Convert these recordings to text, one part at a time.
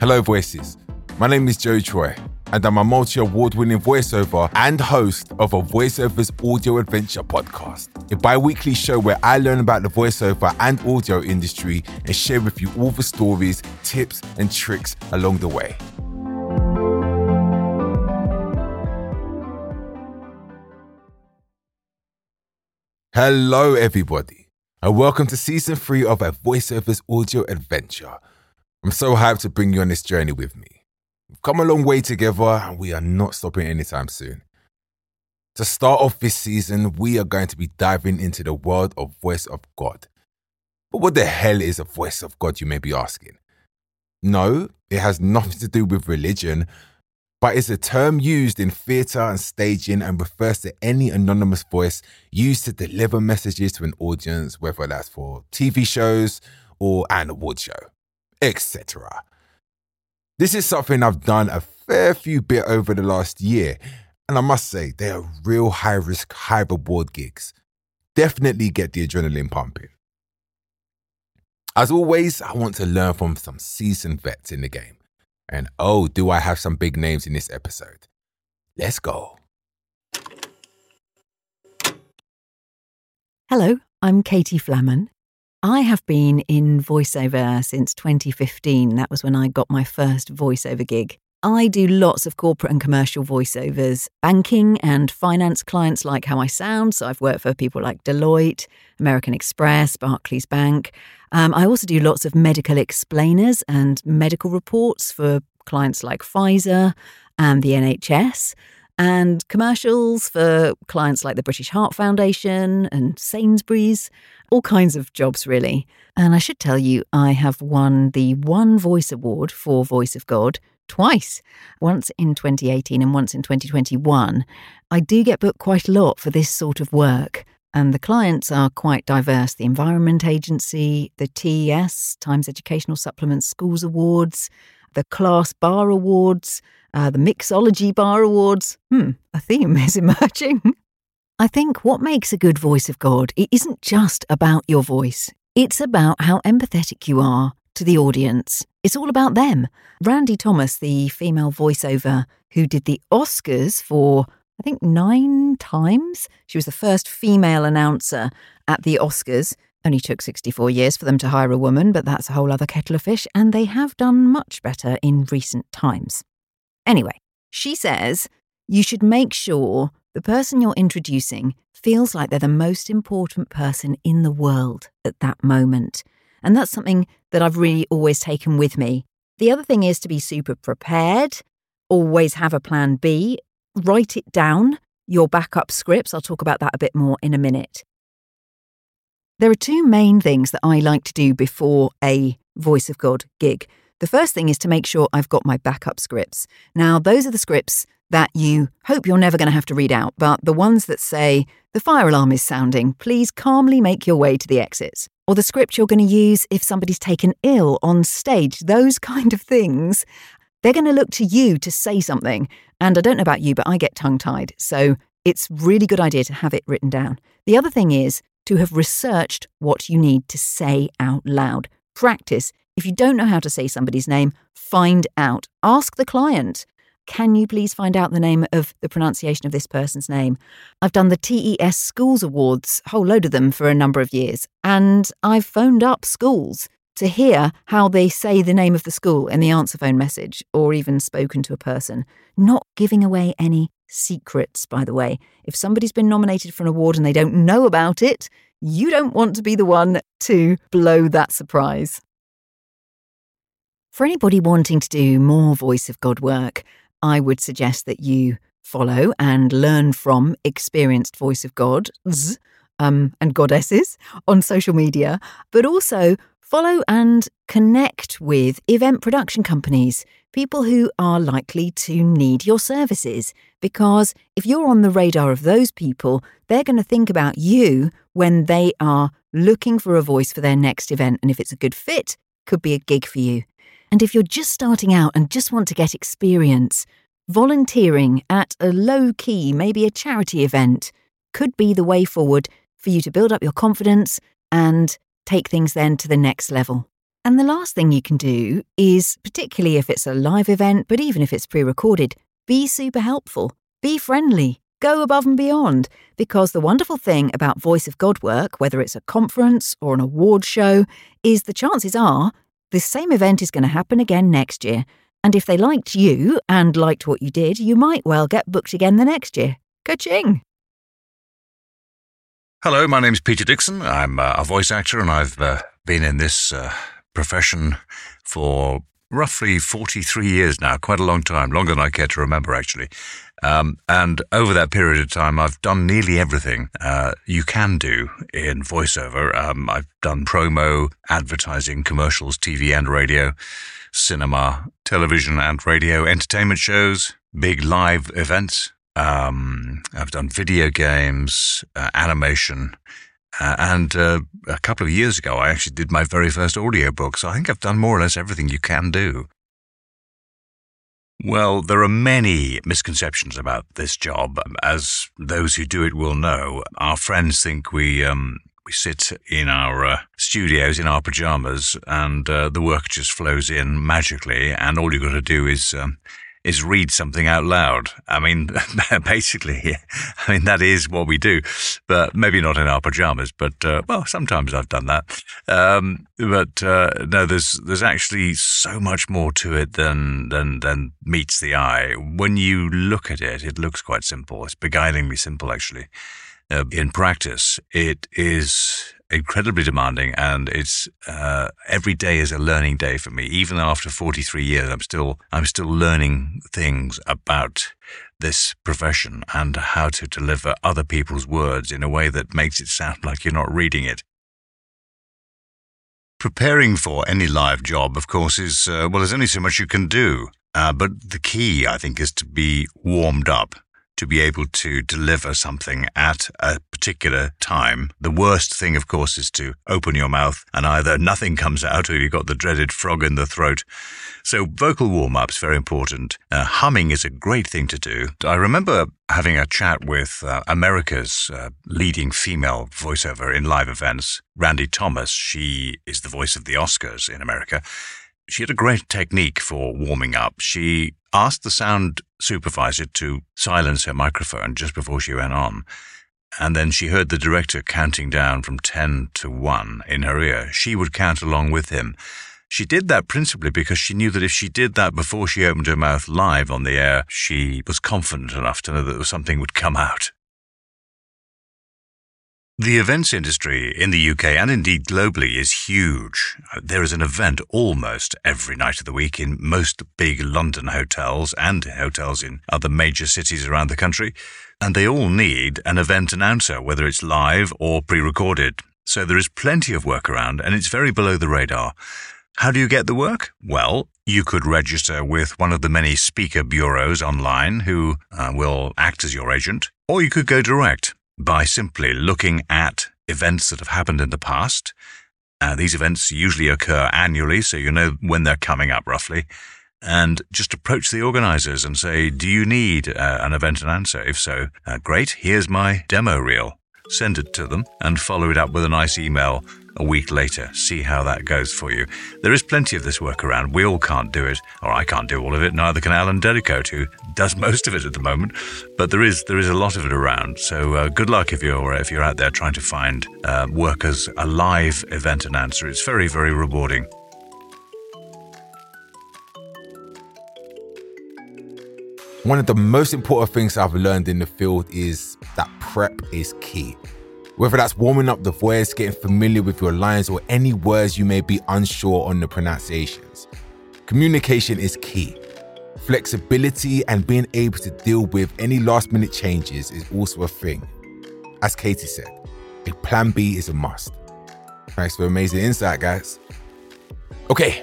Hello Voices, my name is Joe Troy and I'm a multi-award-winning voiceover and host of a Voiceover's Audio Adventure podcast, a bi-weekly show where I learn about the voiceover and audio industry and share with you all the stories, tips and tricks along the way. Hello everybody and welcome to season 3 of a Voiceover's Audio Adventure. I'm so hyped to bring you on this journey with me. We've come a long way together and we are not stopping anytime soon. To start off this season, we are going to be diving into the world of Voice of God. But what the hell is a Voice of God, you may be asking? No, it has nothing to do with religion, but it's a term used in theatre and staging and refers to any anonymous voice used to deliver messages to an audience, whether that's for TV shows or an award show, etc. This is something I've done a fair few bit over the last year, and I must say they are real high-risk, high-reward gigs. Definitely get the adrenaline pumping. As always, I want to learn from some seasoned vets in the game. And oh, do I have some big names in this episode. Let's go. Hello, I'm Katie Flamman. I have been in voiceover since 2015. That was when I got my first voiceover gig. I do lots of corporate and commercial voiceovers, banking and finance clients like how I sound. So I've worked for people like Deloitte, American Express, Barclays Bank. I also do lots of medical explainers and medical reports for clients like Pfizer and the NHS, and commercials for clients like the British Heart Foundation and Sainsbury's, all kinds of jobs really. And I should tell you, I have won the One Voice Award for Voice of God twice, once in 2018 and once in 2021. I do get booked quite a lot for this sort of work, and the clients are quite diverse. The Environment Agency, the TES, Times Educational Supplement Schools Awards, the Class Bar Awards, the Mixology Bar Awards. A theme is emerging. I think what makes a good voice of God, it isn't just about your voice. It's about how empathetic you are to the audience. It's all about them. Randy Thomas, the female voiceover who did the Oscars for, I think, 9 times. She was the first female announcer at the Oscars. Only took 64 years for them to hire a woman, but that's a whole other kettle of fish, and they have done much better in recent times. Anyway, she says you should make sure the person you're introducing feels like they're the most important person in the world at that moment. And that's something that I've really always taken with me. The other thing is to be super prepared, always have a plan B, write it down, your backup scripts. I'll talk about that a bit more in a minute. There are 2 main things that I like to do before a Voice of God gig. The first thing is to make sure I've got my backup scripts. Now, those are the scripts that you hope you're never going to have to read out, but the ones that say, the fire alarm is sounding, please calmly make your way to the exits. Or the script you're going to use if somebody's taken ill on stage, those kind of things. They're going to look to you to say something. And I don't know about you, but I get tongue-tied. So it's really good idea to have it written down. The other thing is to have researched what you need to say out loud. Practice. If you don't know how to say somebody's name, find out. Ask the client. Can you please find out the name of the pronunciation of this person's name? I've done the TES Schools Awards, a whole load of them for a number of years, and I've phoned up schools to hear how they say the name of the school in the answer phone message, or even spoken to a person. Not giving away any secrets, by the way. If somebody's been nominated for an award and they don't know about it, you don't want to be the one to blow that surprise. For anybody wanting to do more Voice of God work, I would suggest that you follow and learn from experienced Voice of Gods and goddesses on social media, but also follow and connect with event production companies, people who are likely to need your services, because if you're on the radar of those people, they're going to think about you when they are looking for a voice for their next event, and if it's a good fit, could be a gig for you. And if you're just starting out and just want to get experience, volunteering at a low-key, maybe a charity event, could be the way forward for you to build up your confidence and take things then to the next level. And the last thing you can do is, particularly if it's a live event, but even if it's pre-recorded, be super helpful, be friendly, go above and beyond. Because the wonderful thing about Voice of God work, whether it's a conference or an award show, is the chances are the same event is going to happen again next year. And if they liked you and liked what you did, you might well get booked again the next year. Ka-ching! Hello, my name's Peter Dixon. I'm a voice actor and I've been in this profession for roughly 43 years now, quite a long time, longer than I care to remember, actually. And over that period of time, I've done nearly everything you can do in voiceover. I've done promo, advertising, commercials, TV and radio, cinema, television and radio, entertainment shows, big live events. I've done video games, animation, and a couple of years ago, I actually did my very first audiobook. So I think I've done more or less everything you can do. Well, there are many misconceptions about this job. As those who do it will know, our friends think we sit in our studios in our pajamas and the work just flows in magically, and all you've got to do is read something out loud. I mean, basically, I mean, that is what we do, but maybe not in our pajamas, but, well, sometimes I've done that. No, there's actually so much more to it than meets the eye. When you look at it, it looks quite simple. It's beguilingly simple, actually. In practice, it is incredibly demanding, and it's every day is a learning day for me. Even after 43 years, I'm still learning things about this profession and how to deliver other people's words in a way that makes it sound like you're not reading it. Preparing for any live job, of course, is well, there's only so much you can do, but the key, I think, is to be warmed up, to be able to deliver something at a particular time. The worst thing, of course, is to open your mouth and either nothing comes out or you've got the dreaded frog in the throat. So vocal warm-up's very important. Humming is a great thing to do. I remember having a chat with America's leading female voiceover in live events, Randy Thomas. She is the voice of the Oscars in America. She had a great technique for warming up. She asked the sound supervisor to silence her microphone just before she went on, and then she heard the director counting down from 10 to 1 in her ear. She would count along with him. She did that principally because she knew that if she did that before she opened her mouth live on the air, she was confident enough to know that something would come out. The events industry in the UK and indeed globally is huge. There is an event almost every night of the week in most big London hotels and hotels in other major cities around the country, and they all need an event announcer, whether it's live or pre-recorded. So there is plenty of work around, and it's very below the radar. How do you get the work? Well, you could register with one of the many speaker bureaus online who will act as your agent, or you could go direct by simply looking at events that have happened in the past. These events usually occur annually, so you know when they're coming up roughly. And just approach the organisers and say, do you need an event announcer? If so, great, here's my demo reel. Send it to them and follow it up with a nice email a week later. See how that goes for you. There is plenty of this work around. We all can't do it, or I can't do all of it. Neither can Alan Dedicote, who does most of it at the moment. But there is a lot of it around. So good luck if you're out there trying to find work as a live event announcer. It's very, very rewarding. One of the most important things I've learned in the field is that prep is key. Whether that's warming up the voice, getting familiar with your lines, or any words you may be unsure on the pronunciations. Communication is key. Flexibility and being able to deal with any last-minute changes is also a thing. As Katie said, a plan B is a must. Thanks for amazing insight, guys. Okay,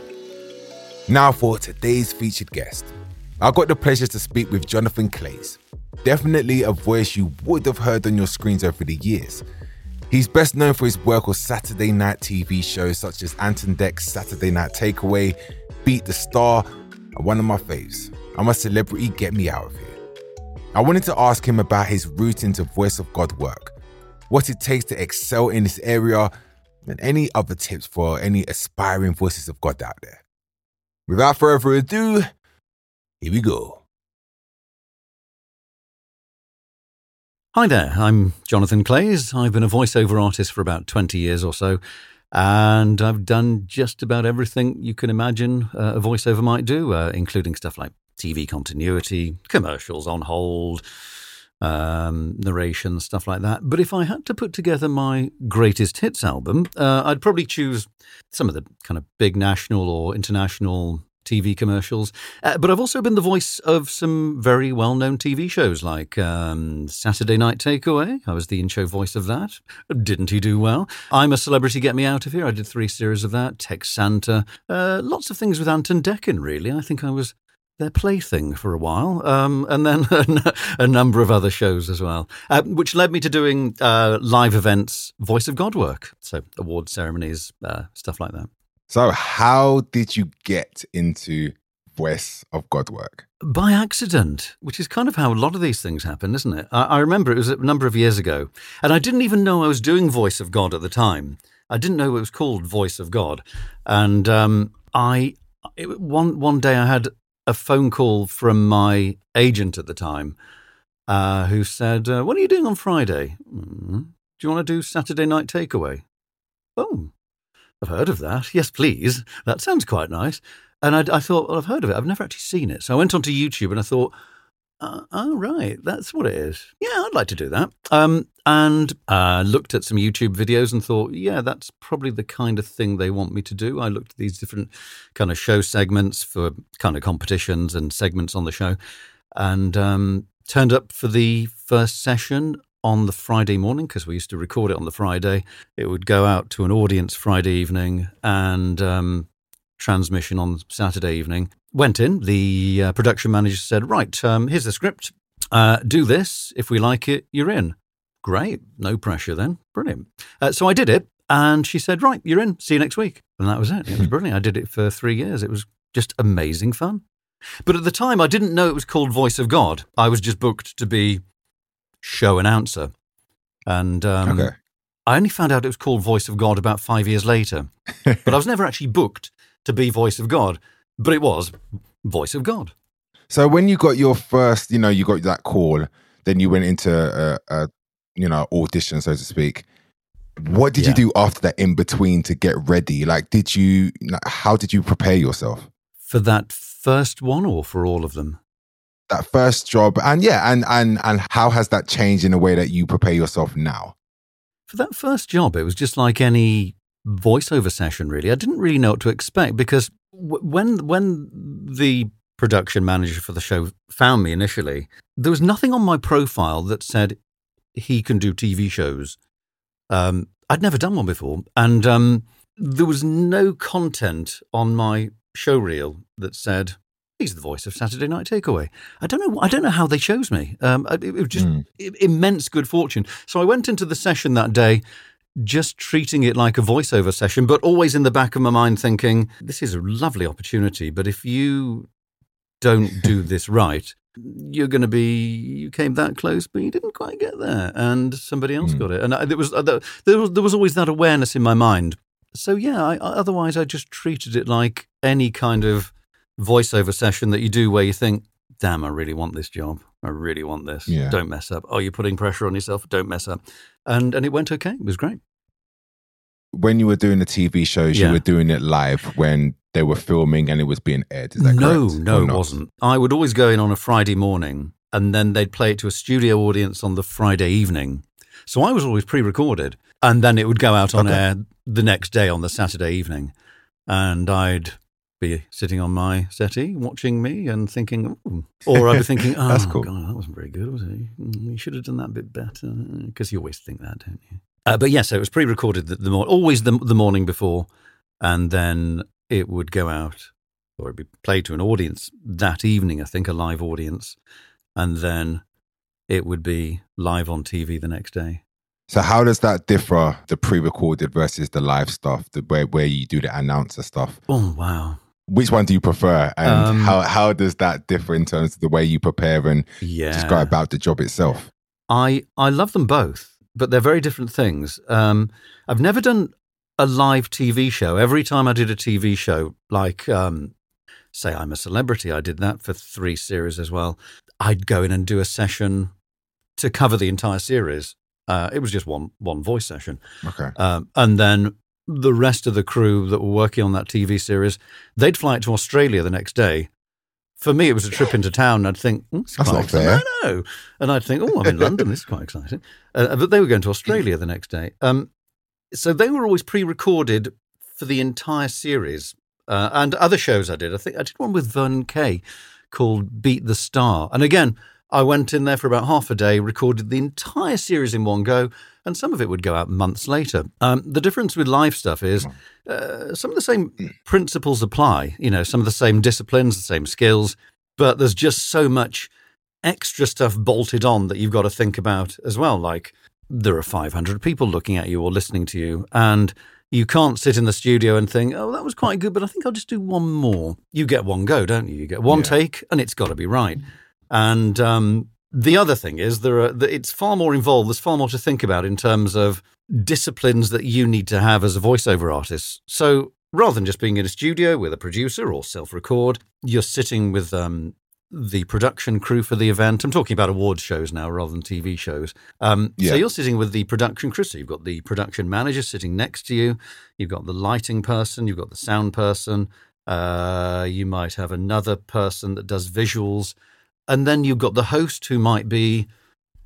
now for today's featured guest. I got the pleasure to speak with Jonathan Clays. Definitely a voice you would have heard on your screens over the years. He's best known for his work on Saturday night TV shows such as Ant and Dec's Saturday Night Takeaway, Beat the Star, and one of my faves, I'm a Celebrity Get Me Out of Here. I wanted to ask him about his route into Voice of God work, what it takes to excel in this area, and any other tips for any aspiring voices of God out there. Without further ado, here we go. Hi there, I'm Jonathan Clays. I've been a voiceover artist for about 20 years or so, and I've done just about everything you can imagine a voiceover might do, including stuff like TV continuity, commercials on hold, narration, stuff like that. But if I had to put together my greatest hits album, I'd probably choose some of the kind of big national or international TV commercials. But I've also been the voice of some very well-known TV shows like Saturday Night Takeaway. I was the in-show voice of that. Didn't he do well? I'm a Celebrity Get Me Out of Here. I did 3 series of that. Text Santa. Lots of things with Ant and Dec, really. I think I was their plaything for a while, and then a number of other shows as well, which led me to doing live events, Voice of God work, so award ceremonies, stuff like that. So how did you get into Voice of God work? By accident, which is kind of how a lot of these things happen, isn't it? I remember it was a number of years ago, and I didn't even know I was doing Voice of God at the time. I didn't know it was called Voice of God. And one day I had a phone call from my agent at the time who said, what are you doing on Friday? Do you want to do Saturday Night Takeaway? Oh, I've heard of that. Yes, please. That sounds quite nice. And I thought, well, I've heard of it. I've never actually seen it. So I went onto YouTube and I thought, oh, right, that's what it is. Yeah, I'd like to do that. And looked at some YouTube videos and thought, yeah, that's probably the kind of thing they want me to do. I looked at these different kind of show segments for kind of competitions and segments on the show, and turned up for the first session on the Friday morning, because we used to record it on the Friday. It would go out to an audience Friday evening and transmission on Saturday evening. Went in, the production manager said, right, here's the script, do this, if we like it, you're in. Great, no pressure then, brilliant. So I did it, and she said, right, you're in, see you next week. And that was it. It was brilliant. I did it for 3 years. It was just amazing fun. But at the time, I didn't know it was called Voice of God. I was just booked to be show announcer, and okay. I only found out it was called Voice of God about 5 years later, but I was never actually booked to be Voice of God, but it was Voice of God. So when you got your first, you got that call, then you went into a audition, so to speak. What did you do after that in between to get ready? Like, how did you prepare yourself? For that first one or for all of them? That first job, and how has that changed in a way that you prepare yourself now? For that first job, it was just like any voiceover session, really. I didn't really know what to expect, because when the production manager for the show found me initially, there was nothing on my profile that said he can do TV shows. I'd never done one before, and there was no content on my show reel that said, he's the voice of Saturday Night Takeaway. I don't know how they chose me. It was just immense good fortune. So I went into the session that day just treating it like a voiceover session, but always in the back of my mind thinking, this is a lovely opportunity, but if you don't do this right, you came that close, but you didn't quite get there, and somebody else got it. And there was always that awareness in my mind. So yeah, otherwise I just treated it like any kind of voiceover session that you do where you think, damn, I really want this job. I really want this. Yeah. Don't mess up. Oh, you're putting pressure on yourself. Don't mess up. And it went okay. It was great. When you were doing the TV shows, you were doing it live when they were filming and it was being aired. Is that correct? No, it wasn't. I would always go in on a Friday morning and then they'd play it to a studio audience on the Friday evening. So I was always pre-recorded, and then it would go out on air the next day on the Saturday evening. And I'd be sitting on my settee watching me and thinking, ooh. Or I'd be thinking, oh, that's cool. God, that wasn't very good, was it? You should have done that a bit better, because you always think that, don't you? But yeah, so it was pre-recorded always the morning before, and then it would go out, or it'd be played to an audience that evening, I think, a live audience, and then it would be live on TV the next day. So how does that differ, the pre-recorded versus the live stuff, where you do the announcer stuff? Oh, wow. Which one do you prefer, and how does that differ in terms of the way you prepare and just go about the job itself? I love them both, but they're very different things. I've never done a live TV show. Every time I did a TV show, like, say, I'm a Celebrity, I did that for 3 series as well, I'd go in and do a session to cover the entire series. It was just one voice session. Okay. And then the rest of the crew that were working on that TV series, they'd fly out to Australia the next day. For me, it was a trip into town, and I'd think, that's not fair. I know. And I'd think, I'm in London, this is quite exciting. But they were going to Australia the next day. So they were always pre-recorded for the entire series. And other shows I did. I think I did one with Vernon Kay called Beat the Star. And again, I went in there for about half a day, recorded the entire series in one go, and some of it would go out months later. The difference with live stuff is some of the same principles apply, some of the same disciplines, the same skills, but there's just so much extra stuff bolted on that you've got to think about as well. Like, there are 500 people looking at you or listening to you, and you can't sit in the studio and think, that was quite good, but I think I'll just do one more. You get one go, don't you? You get one take, and it's got to be right. And the other thing is it's far more involved. There's far more to think about in terms of disciplines that you need to have as a voiceover artist. So rather than just being in a studio with a producer or self-record, you're sitting with the production crew for the event. I'm talking about awards shows now rather than TV shows. So you're sitting with the production crew. So you've got the production manager sitting next to you. You've got the lighting person. You've got the sound person. You might have another person that does visuals. And then you've got the host who might be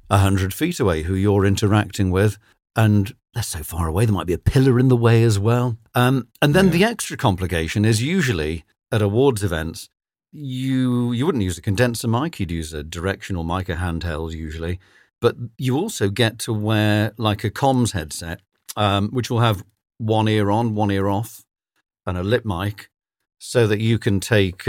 100 feet away, who you're interacting with. And they're so far away, there might be a pillar in the way as well. And then the extra complication is usually at awards events, you wouldn't use a condenser mic. You'd use a directional mic, a handheld usually. But you also get to wear like a comms headset, which will have one ear on, one ear off, and a lip mic, so that you can take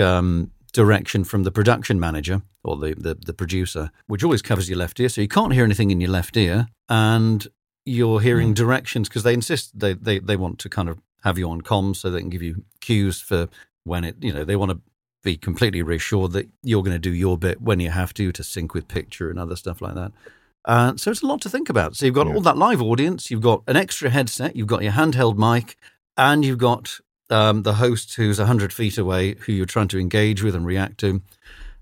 direction from the production manager or the producer, which always covers your left ear, so you can't hear anything in your left ear, and you're hearing directions because they insist they want to kind of have you on comms so they can give you cues for when it, they want to be completely reassured that you're going to do your bit when you have to sync with picture and other stuff like that. So it's a lot to think about. So you've got all that live audience, you've got an extra headset, you've got your handheld mic, and you've got the host who's 100 feet away, who you're trying to engage with and react to.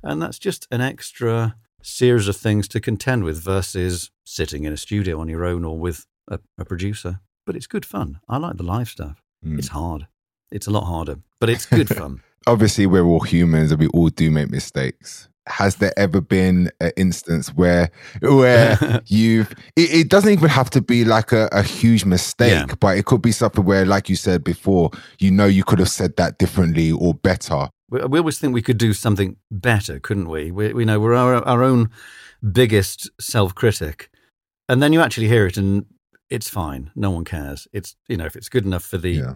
And that's just an extra series of things to contend with versus sitting in a studio on your own or with a producer. But it's good fun. I like the live stuff. It's hard. It's a lot harder, but it's good fun. Obviously, we're all humans and we all do make mistakes. Has there ever been an instance where you've... It doesn't even have to be like a huge mistake, but it could be something where, like you said before, you could have said that differently or better. We always think we could do something better, couldn't we? We're our own biggest self-critic. And then you actually hear it and it's fine. No one cares. It's, if it's good enough for the... Yeah.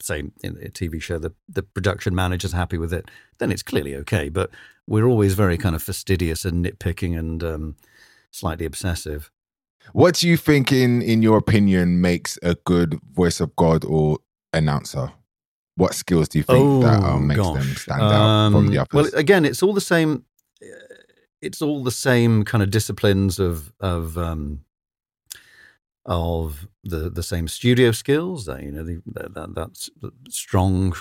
Say in a TV show, the production manager's happy with it, then it's clearly okay. But we're always very kind of fastidious and nitpicking and slightly obsessive. What do you think, in your opinion, makes a good Voice of God or announcer? What skills do you think them stand out from the others? Well, again, it's all the same. It's all the same kind of disciplines of the same studio skills, that's strong,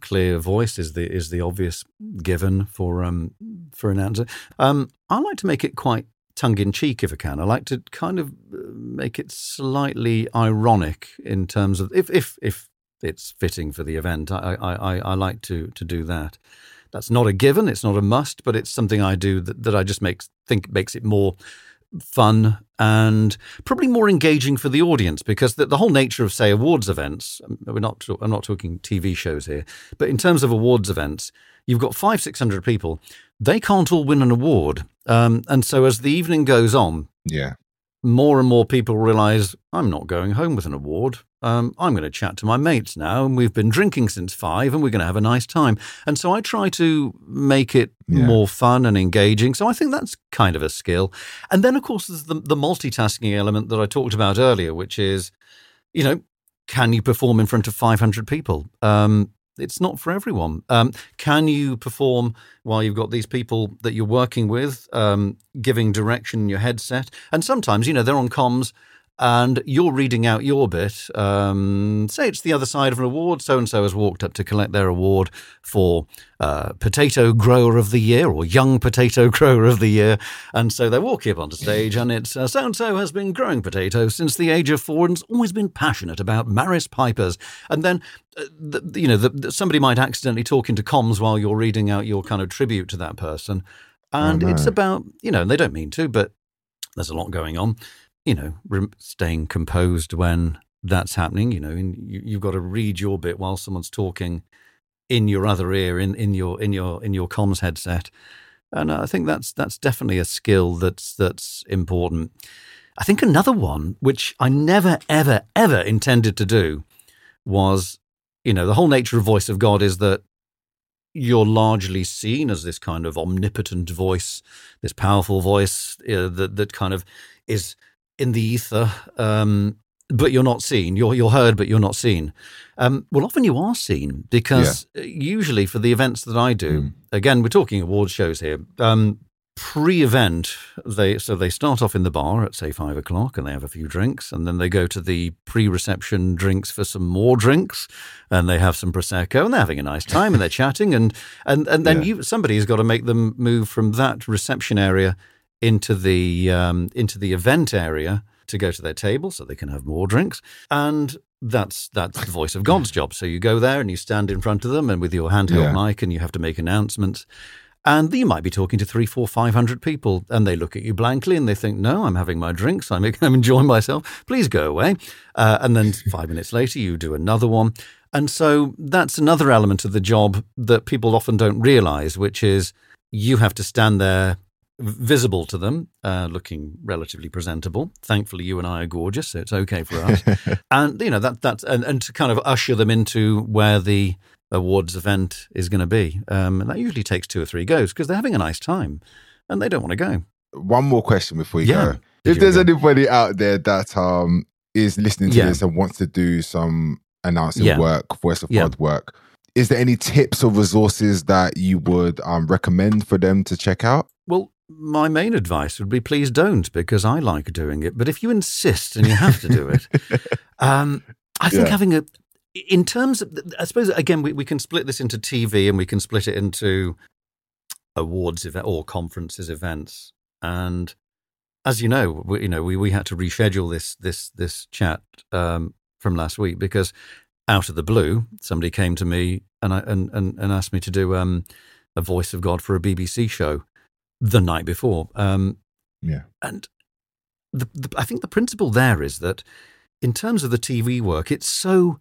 clear voice is the obvious given for an announcer. I like to make it quite tongue in cheek if I can. I like to kind of make it slightly ironic in terms of if it's fitting for the event. I like to do that. That's not a given. It's not a must, but it's something I do that I just think makes it more fun and probably more engaging for the audience, because the whole nature of, say, awards events, I'm not talking TV shows here, but in terms of awards events, you've got 500-600 people. They can't all win an award. And so as the evening goes on, more and more people realize, I'm not going home with an award. I'm going to chat to my mates now, and we've been drinking since 5, and we're going to have a nice time. And so I try to make it more fun and engaging. So I think that's kind of a skill. And then, of course, there's the multitasking element that I talked about earlier, which is, can you perform in front of 500 people? It's not for everyone. Can you perform while you've got these people that you're working with, giving direction in your headset? And sometimes, they're on comms and you're reading out your bit. Say it's the other side of an award. So-and-so has walked up to collect their award for Potato Grower of the Year or Young Potato Grower of the Year. And so they walk up onto stage and it's so-and-so has been growing potatoes since the age of 4 and has always been passionate about Maris Pipers. And then, somebody might accidentally talk into comms while you're reading out your kind of tribute to that person. And it's about, they don't mean to, but there's a lot going on. Staying composed when that's happening, and you've got to read your bit while someone's talking in your other ear, in your comms headset. And I think that's definitely a skill that's important. I think another one, which I never, ever, ever intended to do was, the whole nature of Voice of God is that you're largely seen as this kind of omnipotent voice, this powerful voice that kind of is in the ether, but you're not seen. You're heard, but you're not seen. Well, often you are seen because usually for the events that I do, again, we're talking award shows here, pre-event, they start off in the bar at, say, 5 o'clock and they have a few drinks and then they go to the pre-reception drinks for some more drinks and they have some Prosecco and they're having a nice time and they're chatting and then somebody's got to make them move from that reception area into the event area to go to their table so they can have more drinks. And that's the Voice of God's job. So you go there and you stand in front of them and with your handheld mic and you have to make announcements. And you might be talking to 300, 400, 500 people and they look at you blankly and they think, no, I'm having my drinks. I'm enjoying myself. Please go away. And then 5 minutes later, you do another one. And so that's another element of the job that people often don't realize, which is you have to stand there visible to them, looking relatively presentable. Thankfully, you and I are gorgeous, so it's okay for us. And, that's to kind of usher them into where the awards event is going to be. And that usually takes 2 or 3 goes because they're having a nice time and they don't want to go. One more question before you go. If there's anybody out there that is listening to this and wants to do some announcing work, Voice of God work, is there any tips or resources that you would recommend for them to check out? Well, my main advice would be please don't, because I like doing it. But if you insist and you have to do it, I think having in terms of, I suppose, again, we can split this into TV and we can split it into awards event or conferences events. And as you know, we had to reschedule this chat from last week because out of the blue, somebody came to me and asked me to do a Voice of God for a BBC show the night before. And I think the principle there is that in terms of the TV work, it's so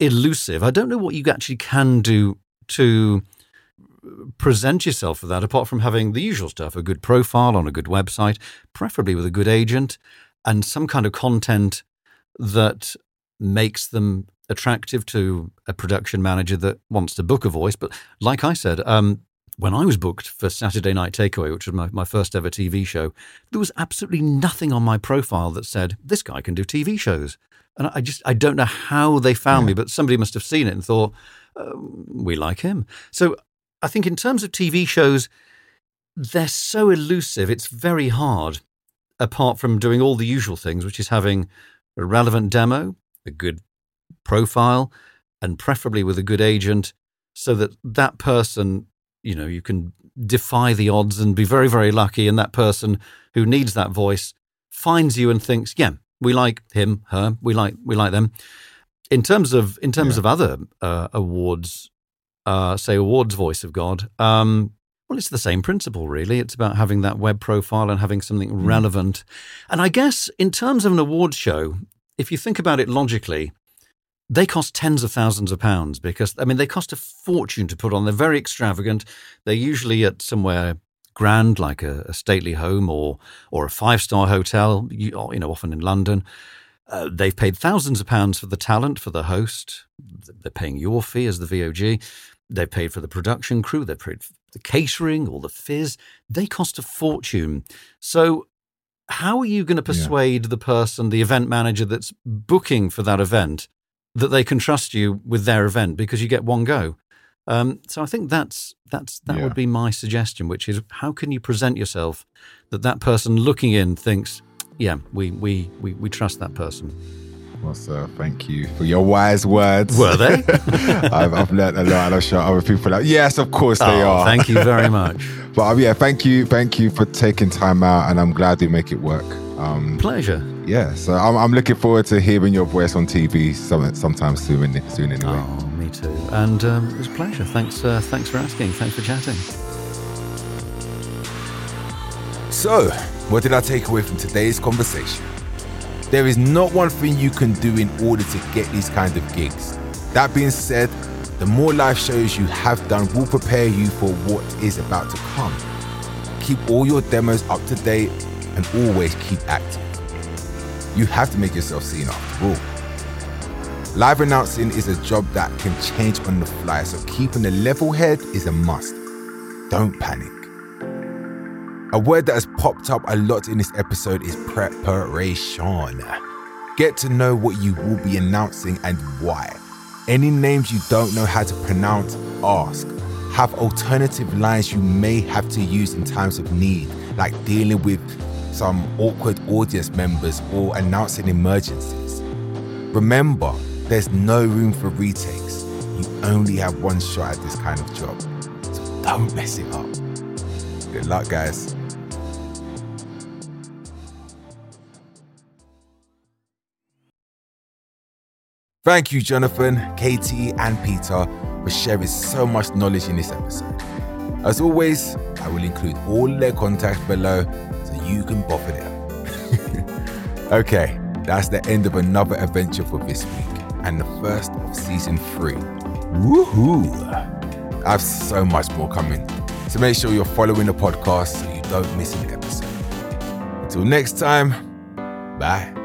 elusive. I don't know what you actually can do to present yourself for that, apart from having the usual stuff, a good profile on a good website, preferably with a good agent, and some kind of content that makes them attractive to a production manager that wants to book a voice. But like I said, when I was booked for Saturday Night Takeaway, which was my first ever TV show, there was absolutely nothing on my profile that said, this guy can do TV shows. And I don't know how they found me, but somebody must have seen it and thought, we like him. So I think in terms of TV shows, they're so elusive. It's very hard, apart from doing all the usual things, which is having a relevant demo, a good profile, and preferably with a good agent, so that that person... you can defy the odds and be very, very lucky. And that person who needs that voice finds you and thinks, yeah, we like him, her, we like them. In terms of other awards, say awards Voice of God, well, it's the same principle, really. It's about having that web profile and having something relevant. And I guess in terms of an award show, if you think about it logically, they cost tens of thousands of pounds because, they cost a fortune to put on. They're very extravagant. They're usually at somewhere grand, like a stately home or a five-star hotel, often in London. They've paid thousands of pounds for the talent, for the host. They're paying your fee as the VOG. They've paid for the production crew. They've paid for the catering, all the fizz. They cost a fortune. So how are you going to persuade the person, the event manager that's booking for that event, that they can trust you with their event because you get one go? So I think that would be my suggestion, which is how can you present yourself that person looking in thinks, yeah, we trust that person. Well, sir, thank you for your wise words. Were they? I've learned a lot. I'm sure other people are like, yes, of course they are. Thank you very much. But yeah, thank you for taking time out, and I'm glad we make it work. Pleasure. Yeah, so I'm looking forward to hearing your voice on TV sometime soon anyway. Oh, me too. And it was a pleasure. Thanks for asking. Thanks for chatting. So, what did I take away from today's conversation? There is not one thing you can do in order to get these kind of gigs. That being said, the more live shows you have done will prepare you for what is about to come. Keep all your demos up to date and always keep active. You have to make yourself seen after all. Live announcing is a job that can change on the fly, so keeping a level head is a must. Don't panic. A word that has popped up a lot in this episode is preparation. Get to know what you will be announcing and why. Any names you don't know how to pronounce, ask. Have alternative lines you may have to use in times of need, like dealing with some awkward audience members or announcing emergencies. Remember, there's no room for retakes. You only have one shot at this kind of job, so don't mess it up. Good luck, guys. Thank you, Jonathan, Katie, and Peter for sharing so much knowledge in this episode. As always, I will include all their contacts below so you can bother them. Okay, that's the end of another adventure for this week and the first of season 3. Woohoo! I have so much more coming. So make sure you're following the podcast so you don't miss an episode. Until next time, bye.